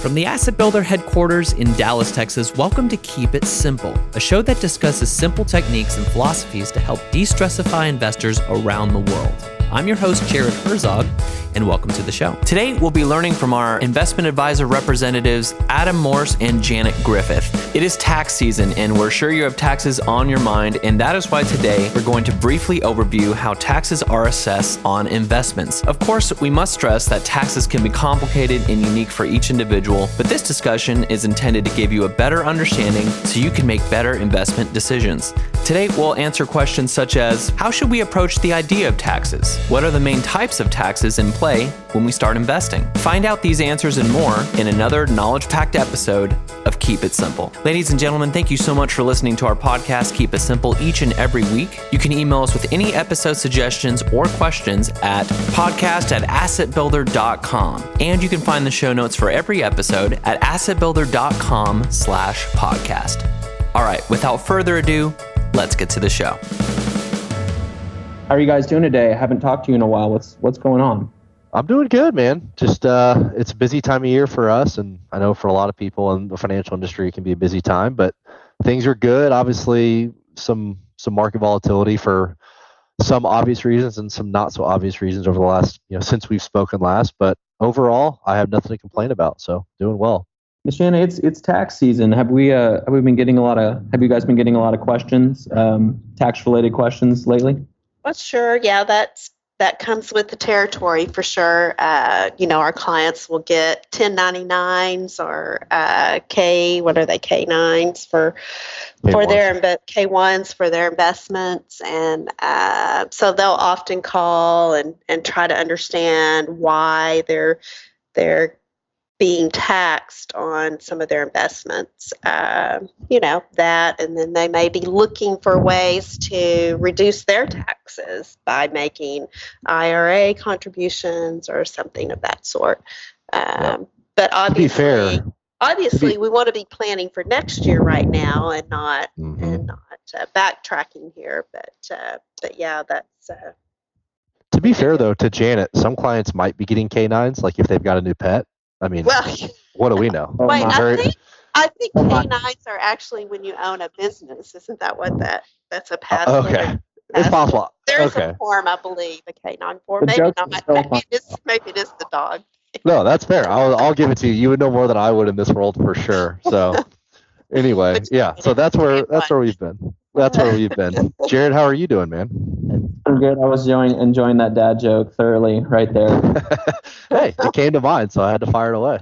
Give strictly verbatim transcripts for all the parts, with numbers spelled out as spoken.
From the Asset Builder headquarters in Dallas, Texas, welcome to Keep It Simple, a show that discusses simple techniques and philosophies to help de-stressify investors around the world. I'm your host, Jared Herzog, and welcome to the show. Today, we'll be learning from our investment advisor representatives, Adam Morse and Janet Griffith. It is tax season, and we're sure you have taxes on your mind, and that is why today we're going to briefly overview how taxes are assessed on investments. Of course, we must stress that taxes can be complicated and unique for each individual, but this discussion is intended to give you a better understanding so you can make better investment decisions. Today, we'll answer questions such as, how should we approach the idea of taxes? What are the main types of taxes in play when we start investing? Find out these answers and more in another knowledge-packed episode of Keep It Simple. Ladies and gentlemen, thank you so much for listening to our podcast, Keep It Simple, each and every week. You can email us with any episode suggestions or questions at podcast at asset builder dot com. And you can find the show notes for every episode at asset builder dot com slash podcast. All right, without further ado, let's get to the show. How are you guys doing today? I haven't talked to you in a while. What's what's going on? I'm doing good, man. Just uh, it's a busy time of year for us, and I know for a lot of people in the financial industry, it can be a busy time. But things are good. Obviously, some some market volatility for some obvious reasons and some not so obvious reasons over the last you know since we've spoken last. But overall, I have nothing to complain about. So doing well. Miz Janet, it's it's tax season. Have we uh have we been getting a lot of have you guys been getting a lot of questions, um, tax related questions lately? Well, sure. Yeah, that's that comes with the territory for sure. Uh, you know, our clients will get ten ninety-nines or uh, K. What are they? K nines for K one. for their K ones for their investments, and uh, so they'll often call and, and try to understand why they're they're being taxed on some of their investments, uh, you know, that, and then they may be looking for ways to reduce their taxes by making I R A contributions or something of that sort. Um, yeah. But obviously, to be fair, obviously, to be- we want to be planning for next year right now and not mm-hmm. and not uh, backtracking here. But uh, but yeah, that's. Uh, to be fair, though, to Janet, some clients might be getting K nines, like if they've got a new pet. I mean, well, what do we know? Wait, I think, I think oh K nines are actually when you own a business. Isn't that what that, that's a pass? Uh, okay. Pass. It's possible. There is okay. a form, I believe, a K nine form. Maybe not. So maybe, it's, maybe it is the dog. No, that's fair. I'll, I'll give it to you. You would know more than I would in this world for sure. So anyway, yeah. So that's where, that's where we've been. That's where we've been. Jared, how are you doing, man? I'm good. I was enjoying, enjoying that dad joke thoroughly right there. Hey, it came to mind, so I had to fire it away.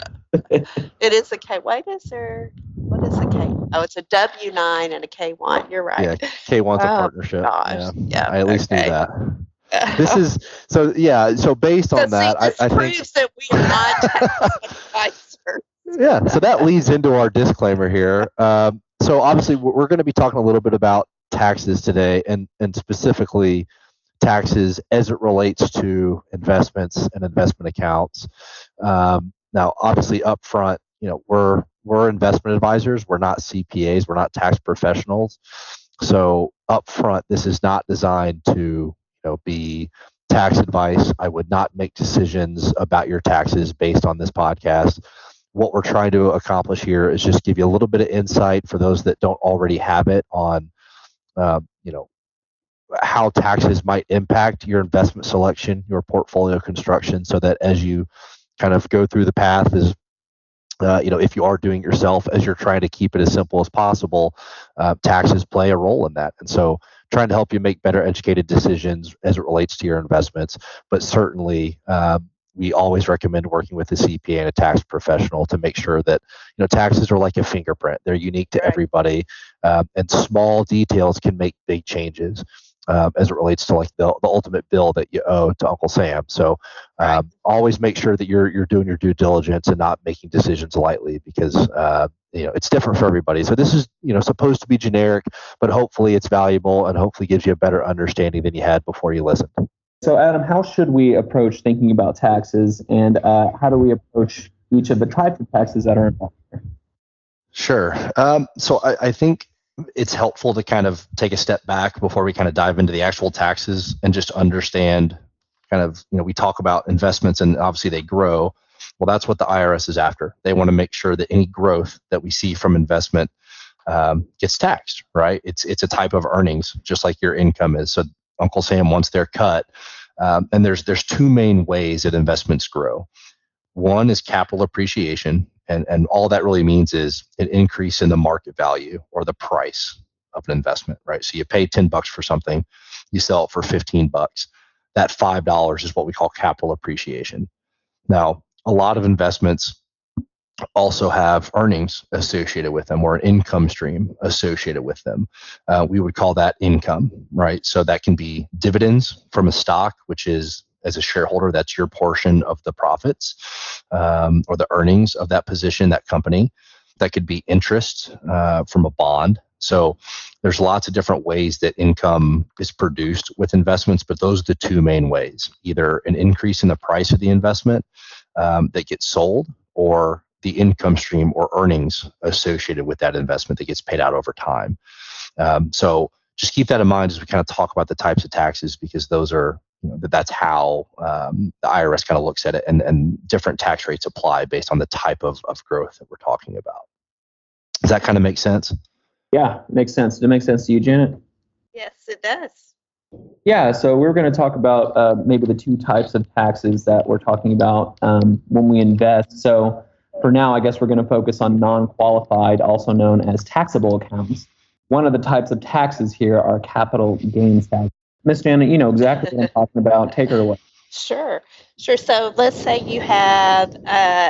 It is a K. What is there? What is a K? Oh, it's a W nine and a K one. You're right. Yeah, K one's a oh, partnership. Gosh. Yeah. yeah, I at least okay. knew that. This is so. Yeah. So based on that, see, this I, I proves think that we are not tax advisors. Yeah. So that leads into our disclaimer here. Um, So obviously, we're going to be talking a little bit about taxes today, and, and specifically taxes as it relates to investments and investment accounts. Um, now, obviously, up front, you know, we're we're investment advisors. We're not C P As. We're not tax professionals. So up front, this is not designed to you know be tax advice. I would not make decisions about your taxes based on this podcast. What we're trying to accomplish here is just give you a little bit of insight for those that don't already have it on, um, you know, how taxes might impact your investment selection, your portfolio construction, so that as you kind of go through the path is, uh, you know, if you are doing it yourself, as you're trying to keep it as simple as possible, uh, taxes play a role in that. And so trying to help you make better educated decisions as it relates to your investments, but certainly, um, we always recommend working with a C P A and a tax professional to make sure that you know taxes are like a fingerprint. They're unique to right. everybody, um, and small details can make big changes um, as it relates to like the, the ultimate bill that you owe to Uncle Sam. So um, always make sure that you're you're doing your due diligence and not making decisions lightly, because uh, you know it's different for everybody. So this is you know supposed to be generic, but hopefully it's valuable and hopefully gives you a better understanding than you had before you listened. So, Adam, how should we approach thinking about taxes, and uh, how do we approach each of the types of taxes that are involved here? Sure. Um, so, I, I think it's helpful to kind of take a step back before we kind of dive into the actual taxes and just understand kind of, you know, we talk about investments and obviously they grow, Well, that's what the I R S is after. They want to make sure that any growth that we see from investment um, gets taxed, right? It's it's a type of earnings, just like your income is. So Uncle Sam wants their cut. Um, and there's there's two main ways that investments grow. One is capital appreciation. And, and all that really means is an increase in the market value or the price of an investment, right? So you pay ten bucks for something, you sell it for fifteen bucks. That five dollars is what we call capital appreciation. Now, a lot of investments also have earnings associated with them or an income stream associated with them. Uh, we would call that income, right? So that can be dividends from a stock, which is, as a shareholder, that's your portion of the profits um, or the earnings of that position, that company. That could be interest uh, from a bond. So there's lots of different ways that income is produced with investments, but those are the two main ways, either an increase in the price of the investment um, that gets sold, or the income stream or earnings associated with that investment that gets paid out over time. Um, so just keep that in mind as we kind of talk about the types of taxes, because those are, you know, that that's how um, the I R S kind of looks at it, and, and different tax rates apply based on the type of, of growth that we're talking about. Does that kind of make sense? Yeah, makes sense. Does it make sense to you, Janet? Yes, it does. Yeah, so we're going to talk about uh, maybe the two types of taxes that we're talking about um, when we invest. So for now, I guess we're going to focus on non-qualified, also known as taxable accounts. One of the types of taxes here are capital gains taxes. Miz Janet, you know exactly what I'm talking about. Take her away. Sure. Sure. So let's say you have uh,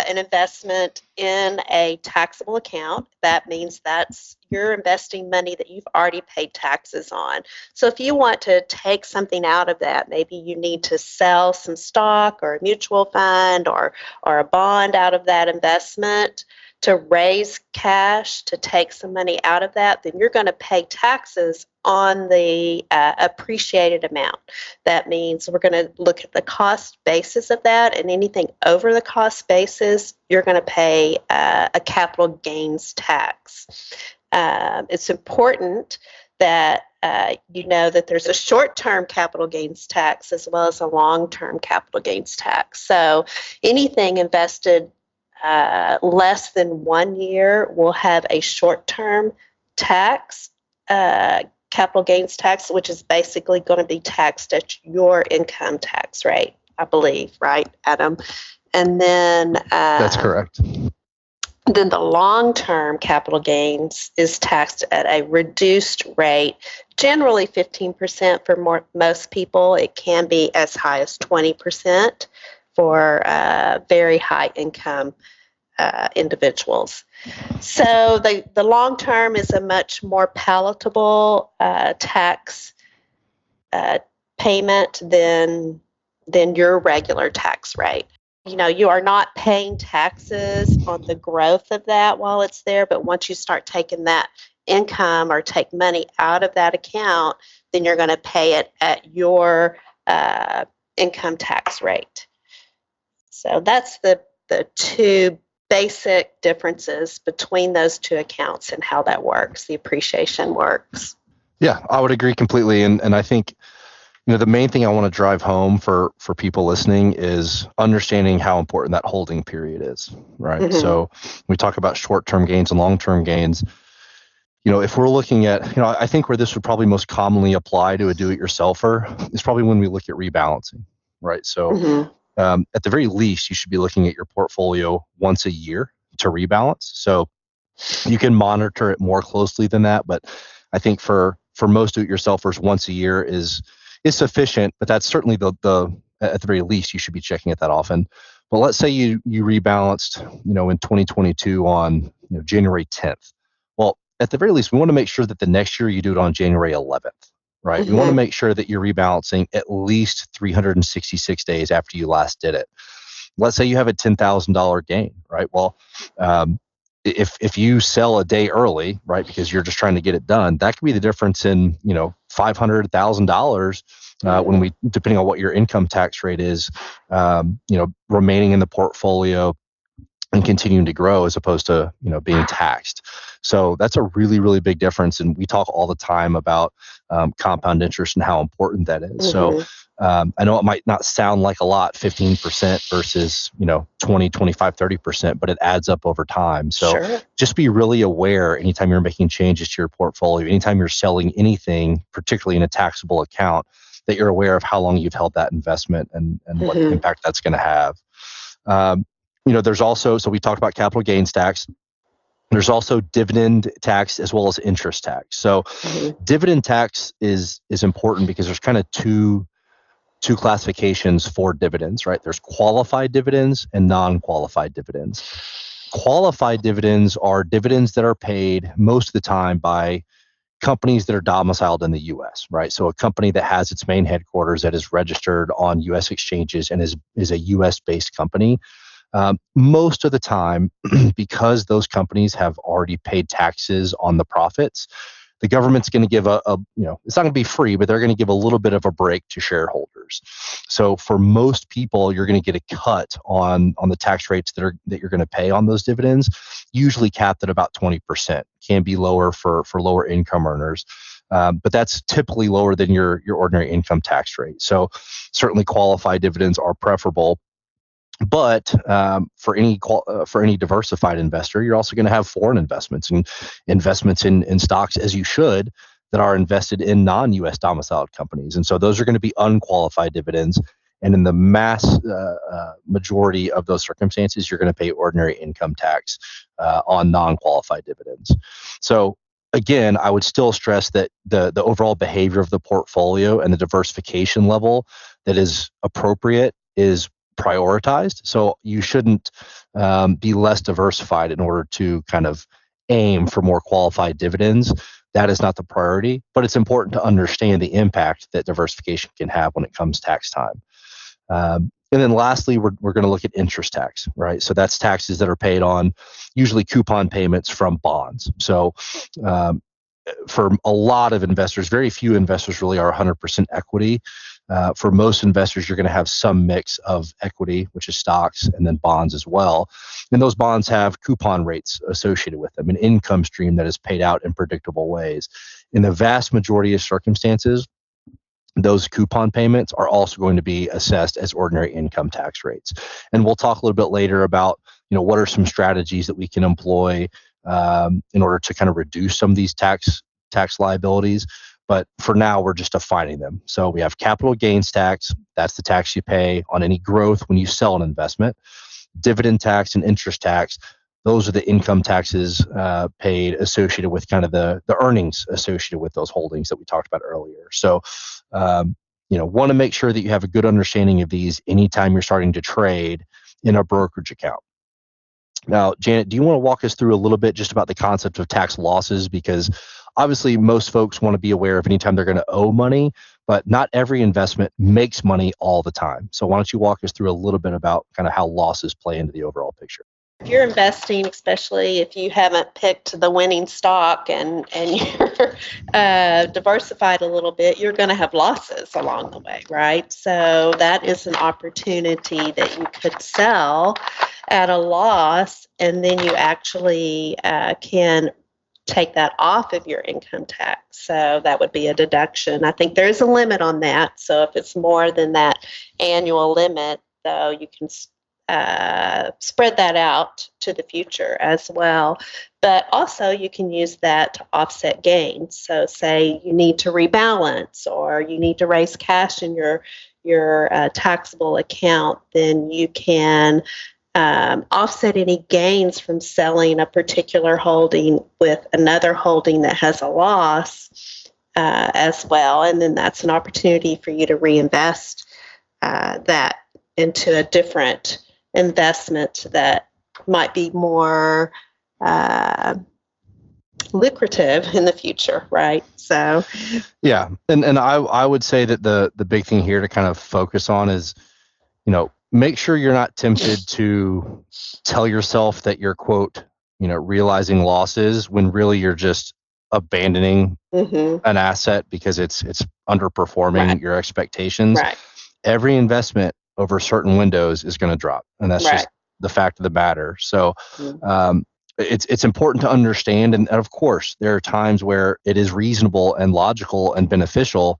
an investment in a taxable account. That means that's you're investing money that you've already paid taxes on. So if you want to take something out of that, maybe you need to sell some stock or a mutual fund or, or a bond out of that investment to raise cash, to take some money out of that, then you're going to pay taxes on the uh, appreciated amount. That means we're going to look at the cost basis of that, and anything over the cost basis, you're going to pay uh, a capital gains tax. Um, it's important that uh, you know that there's a short-term capital gains tax as well as a long-term capital gains tax. So anything invested Uh, less than one year will have a short-term tax, uh, capital gains tax, which is basically going to be taxed at your income tax rate, I believe, right, Adam? And then... Uh, That's correct. Then the long-term capital gains is taxed at a reduced rate, generally fifteen percent for more, most people. It can be as high as twenty percent. For uh, very high income uh, individuals. So the, the long term is a much more palatable uh, tax uh, payment than, than your regular tax rate. You know, you are not paying taxes on the growth of that while it's there, but once you start taking that income or take money out of that account, then you're going to pay it at your uh, income tax rate. So that's the, the two basic differences between those two accounts and how that works, the appreciation works. Yeah, I would agree completely. And and I think, you know, the main thing I want to drive home for, for people listening is understanding how important that holding period is, right? Mm-hmm. So we talk about short-term gains and long-term gains. You know, if we're looking at, you know, I think where this would probably most commonly apply to a do-it-yourselfer is probably when we look at rebalancing, right? So... Mm-hmm. Um, at the very least, you should be looking at your portfolio once a year to rebalance. So you can monitor it more closely than that. But I think for, for most do-it-yourselfers, once a year is is sufficient. But that's certainly the the at the very least, you should be checking it that often. But let's say you you rebalanced, you know, in twenty twenty-two on you know, January tenth. Well, at the very least, we want to make sure that the next year you do it on January eleventh. Right? Mm-hmm. We want to make sure that you're rebalancing at least three hundred sixty-six days after you last did it. Let's say you have a ten thousand dollars gain, right? Well, um, if if you sell a day early, right, because you're just trying to get it done, that could be the difference in, you know, five hundred thousand dollars uh, when we, depending on what your income tax rate is, um, you know, remaining in the portfolio and continuing to grow as opposed to, you know, being taxed. So that's a really, really big difference. And we talk all the time about um, compound interest and how important that is. Mm-hmm. So Um, I know it might not sound like a lot, fifteen percent versus, you know, twenty, twenty-five, thirty percent, but it adds up over time. So sure. Just be really aware anytime you're making changes to your portfolio, anytime you're selling anything, particularly in a taxable account, that you're aware of how long you've held that investment and, and mm-hmm. what impact that's going to have. Um, you know, there's also, so we talked about capital gains tax. There's also dividend tax as well as interest tax. So mm-hmm. dividend tax is is important because there's kind of two two classifications for dividends, right? There's qualified dividends and non-qualified dividends. Qualified dividends are dividends that are paid most of the time by companies that are domiciled in the U S, right? So a company that has its main headquarters that is registered on U S exchanges and is is a U S-based company. Um, most of the time, because those companies have already paid taxes on the profits, the government's going to give a, a, you know, it's not going to be free, but they're going to give a little bit of a break to shareholders. So for most people, you're going to get a cut on, on the tax rates that are that you're going to pay on those dividends, usually capped at about twenty percent. Can be lower for, for lower income earners, um, but that's typically lower than your, your ordinary income tax rate. So certainly qualified dividends are preferable. But um, for any uh, for any diversified investor, you're also going to have foreign investments and investments in, in stocks, as you should, that are invested in non-U S domiciled companies. And so those are going to be unqualified dividends. And in the mass uh, uh, majority of those circumstances, you're going to pay ordinary income tax uh, on non-qualified dividends. So again, I would still stress that the the overall behavior of the portfolio and the diversification level that is appropriate is prioritized. So you shouldn't um, be less diversified in order to kind of aim for more qualified dividends. That is not the priority, but it's important to understand the impact that diversification can have when it comes tax time. Um, and then lastly, we're we're going to look at interest tax, right? So that's taxes that are paid on usually coupon payments from bonds. So um, for a lot of investors, very few investors really are one hundred percent equity. Uh, for most investors, you're going to have some mix of equity, which is stocks, and then bonds as well. And those bonds have coupon rates associated with them, an income stream that is paid out in predictable ways. In the vast majority of circumstances, those coupon payments are also going to be assessed as ordinary income tax rates. And we'll talk a little bit later about, you know, what are some strategies that we can employ um, in order to kind of reduce some of these tax tax liabilities. But for now, we're just defining them. So we have capital gains tax. That's the tax you pay on any growth when you sell an investment. Dividend tax and interest tax. Those are the income taxes uh, paid associated with kind of the, the earnings associated with those holdings that we talked about earlier. So, um, you know, want to make sure that you have a good understanding of these anytime you're starting to trade in a brokerage account. Now, Janet, do you want to walk us through a little bit just about the concept of tax losses? Because obviously, most folks want to be aware of anytime they're going to owe money, but not every investment makes money all the time. So why don't you walk us through a little bit about kind of how losses play into the overall picture? If you're investing, especially if you haven't picked the winning stock and, and you're uh, diversified a little bit, you're going to have losses along the way, right? So that is an opportunity that you could sell at a loss, and then you actually uh, can take that off of your income tax. So that would be a deduction. I think there is a limit on that. So if it's more than that annual limit, though, you can uh, spread that out to the future as well. But also you can use that to offset gains. So say you need to rebalance or you need to raise cash in your, your uh, taxable account, then you can Um, offset any gains from selling a particular holding with another holding that has a loss uh, as well. And then that's an opportunity for you to reinvest uh, that into a different investment that might be more uh, lucrative in the future, right? So, yeah. And and I, I would say that the, the big thing here to kind of focus on is, you know, make sure you're not tempted to tell yourself that you're, quote, you know, realizing losses when really you're just abandoning mm-hmm. an asset because it's it's underperforming right. your expectations. Right. Every investment over certain windows is going to drop, and that's right. just the fact of the matter. So mm-hmm. um, it's it's important to understand, and of course, there are times where it is reasonable and logical and beneficial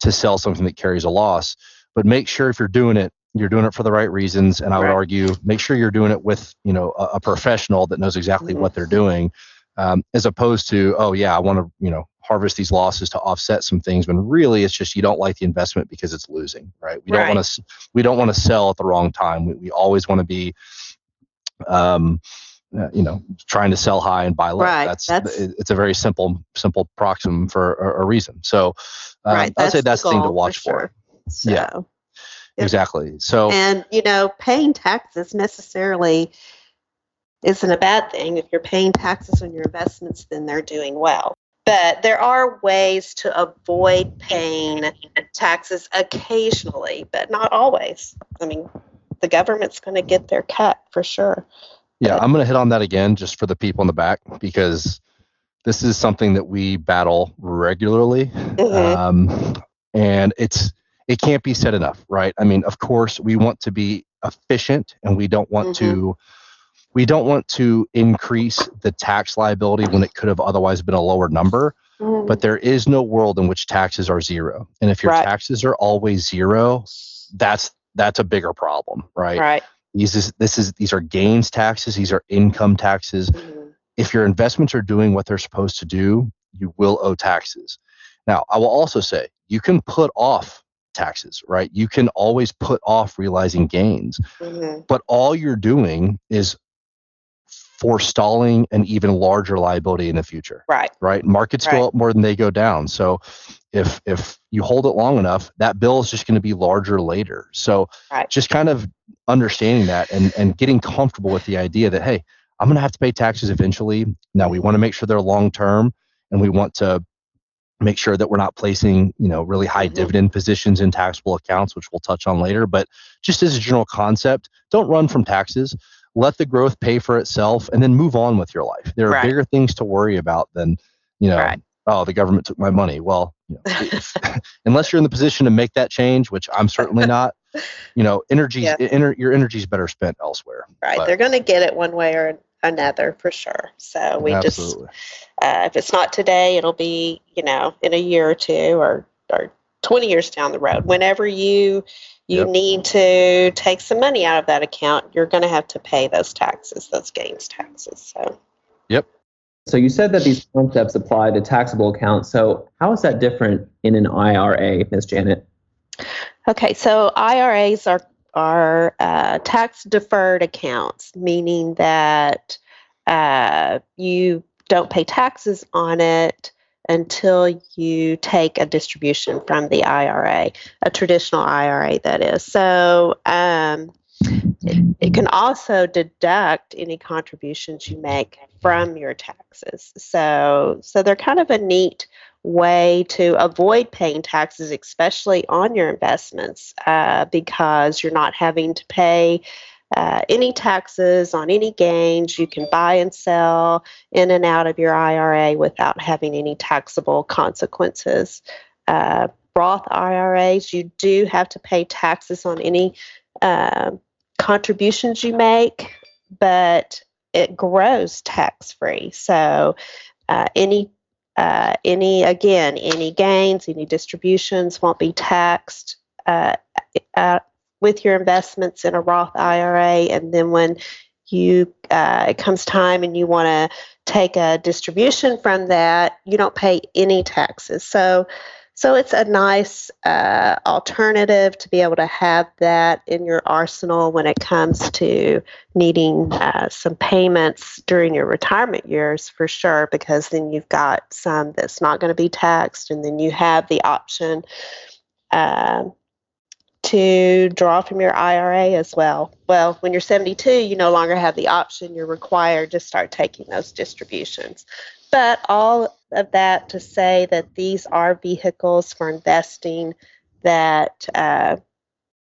to sell something that carries a loss. But make sure if you're doing it, you're doing it for the right reasons. And I would right. argue, make sure you're doing it with, you know, a, a professional that knows exactly mm-hmm. what they're doing, um, as opposed to, oh yeah, I want to, you know, harvest these losses to offset some things, when really it's just, you don't like the investment because it's losing, right? We right. don't want to, we don't want to sell at the wrong time. We, we always want to be, um, Uh, you know, trying to sell high and buy low. Right. That's, that's it's a very simple, simple proximum for a, a reason. So um, right. I'd say that's the thing to watch for. Sure. for. So, yeah, it, exactly. So, and you know, paying taxes necessarily isn't a bad thing. If you're paying taxes on your investments, then they're doing well. But there are ways to avoid paying taxes occasionally, but not always. I mean, the government's going to get their cut for sure. Yeah, I'm going to hit on that again just for the people in the back, because this is something that we battle regularly. Mm-hmm. Um, and it's it can't be said enough, right? I mean, of course, we want to be efficient, and we don't want mm-hmm. to we don't want to increase the tax liability when it could have otherwise been a lower number. Mm-hmm. But there is no world in which taxes are zero. And if your right. taxes are always zero, that's that's a bigger problem, right? Right. These is this is these are gains taxes. These are income taxes. Mm-hmm. If your investments are doing what they're supposed to do, you will owe taxes. Now, I will also say you can put off taxes, right? You can always put off realizing gains, mm-hmm. but all you're doing is forestalling an even larger liability in the future. Right. Right. Markets right. go up more than they go down. So if if you hold it long enough, that bill is just going to be larger later. So right. just kind of understanding that and, and getting comfortable with the idea that, hey, I'm going to have to pay taxes eventually. Now, we want to make sure they're long-term, and we want to make sure that we're not placing, you know, really high mm-hmm. dividend positions in taxable accounts, which we'll touch on later. But just as a general concept, don't run from taxes. Let the growth pay for itself, and then move on with your life. There are right. bigger things to worry about than, you know, right. oh, the government took my money. Well, you know, if, unless you're in the position to make that change, which I'm certainly not, you know, energy, yeah. ener, your energy is better spent elsewhere. Right. But they're going to get it one way or another for sure. So we absolutely. just, uh, if it's not today, it'll be, you know, in a year or two or, or twenty years down the road. Whenever you, you yep. need to take some money out of that account, you're going to have to pay those taxes, those gains taxes. So, yep. So you said that these concepts apply to taxable accounts. So how is that different in an I R A, Miz Janet? Okay, so I R As are are uh, tax deferred accounts, meaning that uh, you don't pay taxes on it until you take a distribution from the I R A, a traditional I R A, that is. So um, it, it can also deduct any contributions you make from your taxes. So, so they're kind of a neat way to avoid paying taxes, especially on your investments, uh, because you're not having to pay uh, any taxes on any gains. You can buy and sell in and out of your I R A without having any taxable consequences. Uh, Roth I R As, you do have to pay taxes on any uh, contributions you make, but it grows tax-free. So uh, any Uh, any, again, any gains, any distributions won't be taxed uh, uh, with your investments in a Roth I R A. And then when you uh, it comes time and you want to take a distribution from that, you don't pay any taxes. So, so it's a nice uh, alternative to be able to have that in your arsenal when it comes to needing uh, some payments during your retirement years, for sure, because then you've got some that's not going to be taxed, and then you have the option uh, to draw from your I R A as well. Well, when you're seventy-two, you no longer have the option. You're required to start taking those distributions. But all of that to say that these are vehicles for investing that uh,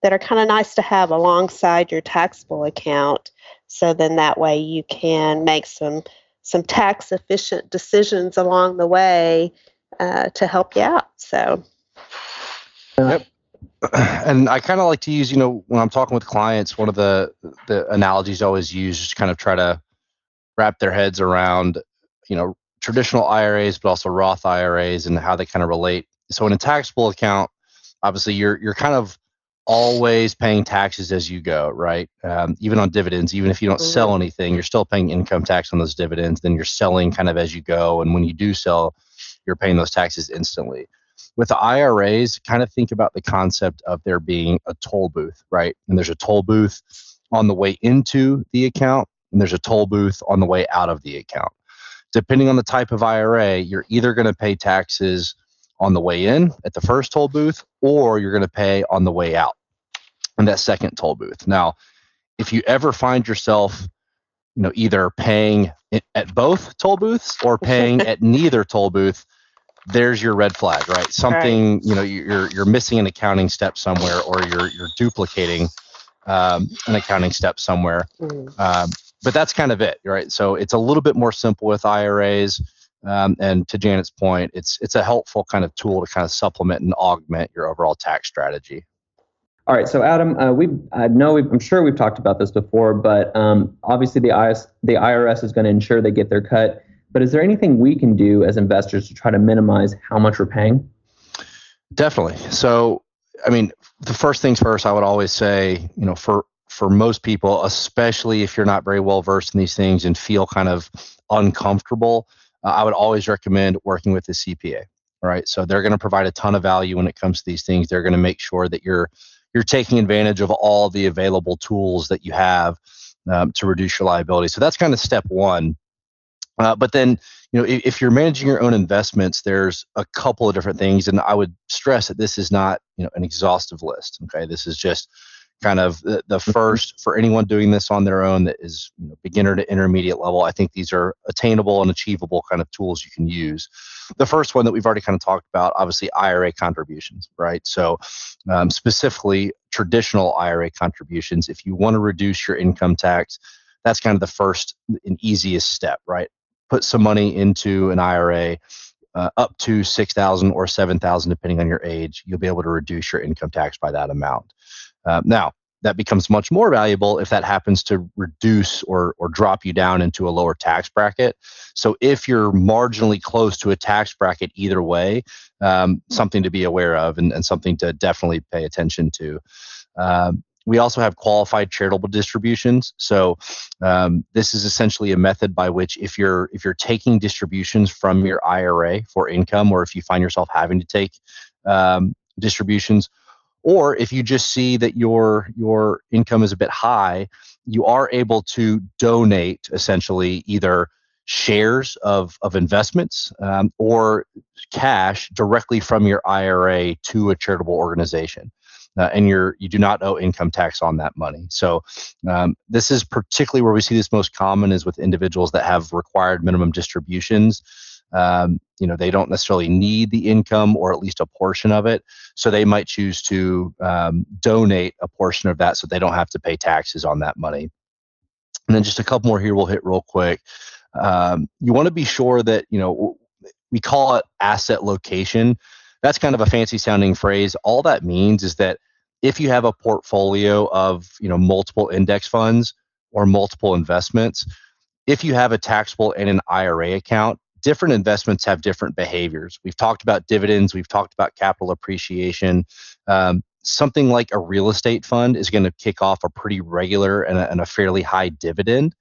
that are kind of nice to have alongside your taxable account. So then that way you can make some some tax efficient decisions along the way uh, to help you out. So. Yep. And I kind of like to use, you know, when I'm talking with clients, one of the the analogies I always use is to kind of try to wrap their heads around, you know, traditional I R As, but also Roth I R As and how they kind of relate. So in a taxable account, obviously you're you're kind of always paying taxes as you go, right? Um, even on dividends, even if you don't mm-hmm. sell anything, you're still paying income tax on those dividends. Then you're selling kind of as you go. And when you do sell, you're paying those taxes instantly. With the I R As, kind of think about the concept of there being a toll booth, right? And there's a toll booth on the way into the account, and there's a toll booth on the way out of the account. Depending on the type of I R A, you're either going to pay taxes on the way in at the first toll booth, or you're going to pay on the way out in that second toll booth. Now, if you ever find yourself, you know, either paying at both toll booths or paying at neither toll booth, there's your red flag, right? Something, right. you know, you're you're missing an accounting step somewhere, or you're you're duplicating um, an accounting step somewhere. Mm. Um, but that's kind of it, right? So it's a little bit more simple with I R As. Um, and to Janet's point, it's it's a helpful kind of tool to kind of supplement and augment your overall tax strategy. All right, so Adam, uh, we I know we've, I'm sure we've talked about this before, but um, obviously the I S, the I R S is going to ensure they get their cut. But is there anything we can do as investors to try to minimize how much we're paying? Definitely. So, I mean, the first things first, I would always say, you know, for for most people, especially if you're not very well versed in these things and feel kind of uncomfortable, uh, I would always recommend working with a C P A. All right, so they're going to provide a ton of value when it comes to these things. They're going to make sure that you're you're taking advantage of all the available tools that you have um, to reduce your liability. So that's kind of step one. Uh, but then, you know, if, if you're managing your own investments, there's a couple of different things. And I would stress that this is not, you know, an exhaustive list. Okay, this is just kind of the, the first for anyone doing this on their own that is, you know, beginner to intermediate level. I think these are attainable and achievable kind of tools you can use. The first one that we've already kind of talked about, obviously I R A contributions, right? So um, specifically traditional I R A contributions, if you want to reduce your income tax, that's kind of the first and easiest step, right? Put some money into an I R A, uh, up to six thousand dollars or seven thousand dollars, depending on your age. You'll be able to reduce your income tax by that amount. Uh, now, that becomes much more valuable if that happens to reduce or or drop you down into a lower tax bracket. So if you're marginally close to a tax bracket either way, um, something to be aware of and, and something to definitely pay attention to. Um, We also have qualified charitable distributions. So um, this is essentially a method by which if you're if you're taking distributions from your I R A for income, or if you find yourself having to take um, distributions, or if you just see that your your income is a bit high, you are able to donate essentially either shares of, of investments um, or cash directly from your I R A to a charitable organization. Uh, and you're, you do not owe income tax on that money. So um, this is particularly where we see this most common is with individuals that have required minimum distributions. Um, you know, they don't necessarily need the income or at least a portion of it. So they might choose to um, donate a portion of that so they don't have to pay taxes on that money. And then just a couple more here we'll hit real quick. Um, you want to be sure that, you know, we call it asset location. That's kind of a fancy sounding phrase. All that means is that if you have a portfolio of, you know, multiple index funds or multiple investments, if you have a taxable and an I R A account, different investments have different behaviors. We've talked about dividends. We've talked about capital appreciation. Um, something like a real estate fund is going to kick off a pretty regular and a, and a fairly high dividend.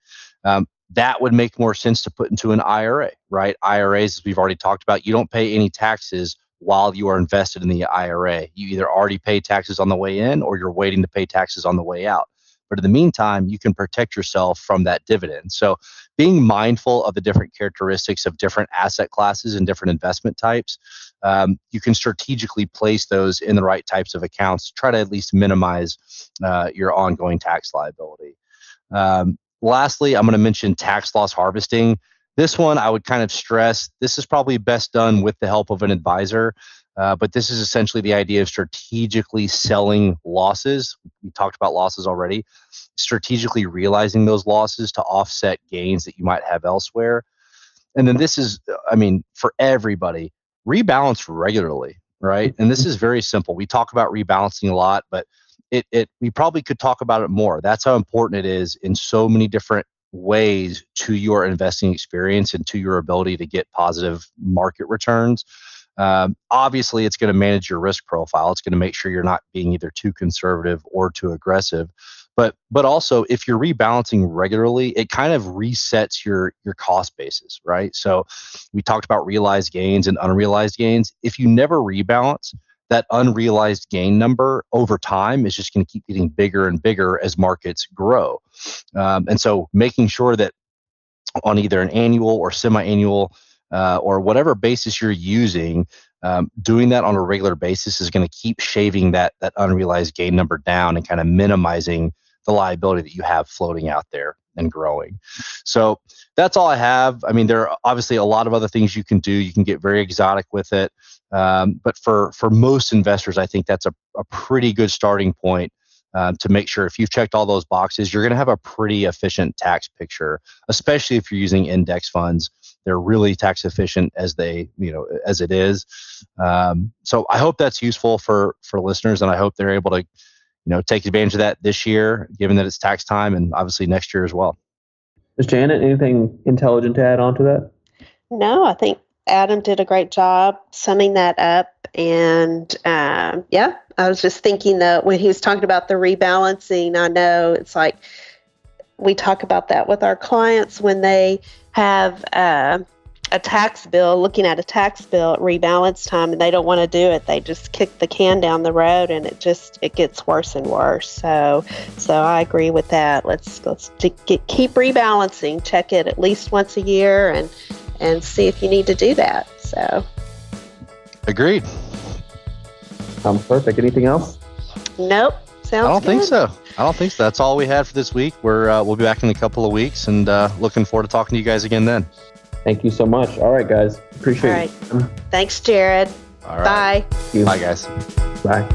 Um, that would make more sense to put into an I R A, right? I R As, as we've already talked about, you don't pay any taxes while you are invested in the I R A. You either already pay taxes on the way in or you're waiting to pay taxes on the way out. But in the meantime, you can protect yourself from that dividend. So being mindful of the different characteristics of different asset classes and different investment types, um, you can strategically place those in the right types of accounts to try to at least minimize uh, your ongoing tax liability. Um, lastly, I'm going to mention tax loss harvesting. This one, I would kind of stress, this is probably best done with the help of an advisor, uh, but this is essentially the idea of strategically selling losses. We talked about losses already. Strategically realizing those losses to offset gains that you might have elsewhere. And then this is, I mean, for everybody, rebalance regularly, right? And this is very simple. We talk about rebalancing a lot, but it it we probably could talk about it more. That's how important it is in so many different ways to your investing experience and to your ability to get positive market returns. Um, obviously, it's going to manage your risk profile. It's going to make sure you're not being either too conservative or too aggressive. But but also, if you're rebalancing regularly, it kind of resets your your cost basis, right? So we talked about realized gains and unrealized gains. If you never rebalance, that unrealized gain number over time is just going to keep getting bigger and bigger as markets grow. Um, and so making sure that on either an annual or semi-annual uh, or whatever basis you're using, um, doing that on a regular basis is going to keep shaving that that unrealized gain number down and kind of minimizing the liability that you have floating out there and growing. So that's all I have. I mean, there are obviously a lot of other things you can do. You can get very exotic with it. Um, but for, for most investors, I think that's a, a pretty good starting point uh, to make sure if you've checked all those boxes, you're going to have a pretty efficient tax picture, especially if you're using index funds. They're really tax efficient as they, you know, as it is. Um, so I hope that's useful for, for listeners, and I hope they're able to, you know, take advantage of that this year, given that it's tax time, and obviously next year as well. Miz Janet, anything intelligent to add on to that? No, I think Adam did a great job summing that up. And um, yeah, I was just thinking that when he was talking about the rebalancing, I know it's like we talk about that with our clients when they have uh, a tax bill, looking at a tax bill at rebalance time, and they don't want to do it. They just kick the can down the road, and it just, it gets worse and worse. So, so I agree with that. Let's, let's get, keep rebalancing, check it at least once a year and, and see if you need to do that. So. Agreed. Sounds perfect. Anything else? Nope. Sounds I don't good. think so. I don't think so. That's all we had for this week. We're, uh, we'll be back in a couple of weeks, and uh, looking forward to talking to you guys again then. Thank you so much. All right, guys. Appreciate All right. it. Thanks, Jared. All right. Bye. Thank you. Bye, guys. Bye.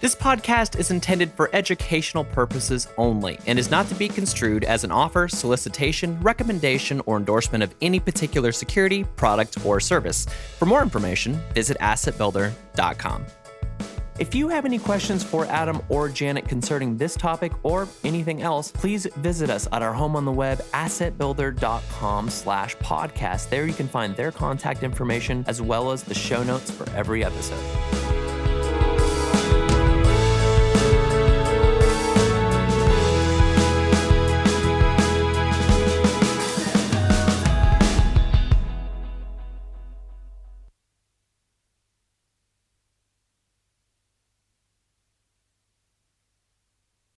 This podcast is intended for educational purposes only and is not to be construed as an offer, solicitation, recommendation, or endorsement of any particular security, product, or service. For more information, visit asset builder dot com. If you have any questions for Adam or Janet concerning this topic or anything else, please visit us at our home on the web, asset builder dot com slash podcast. There you can find their contact information as well as the show notes for every episode.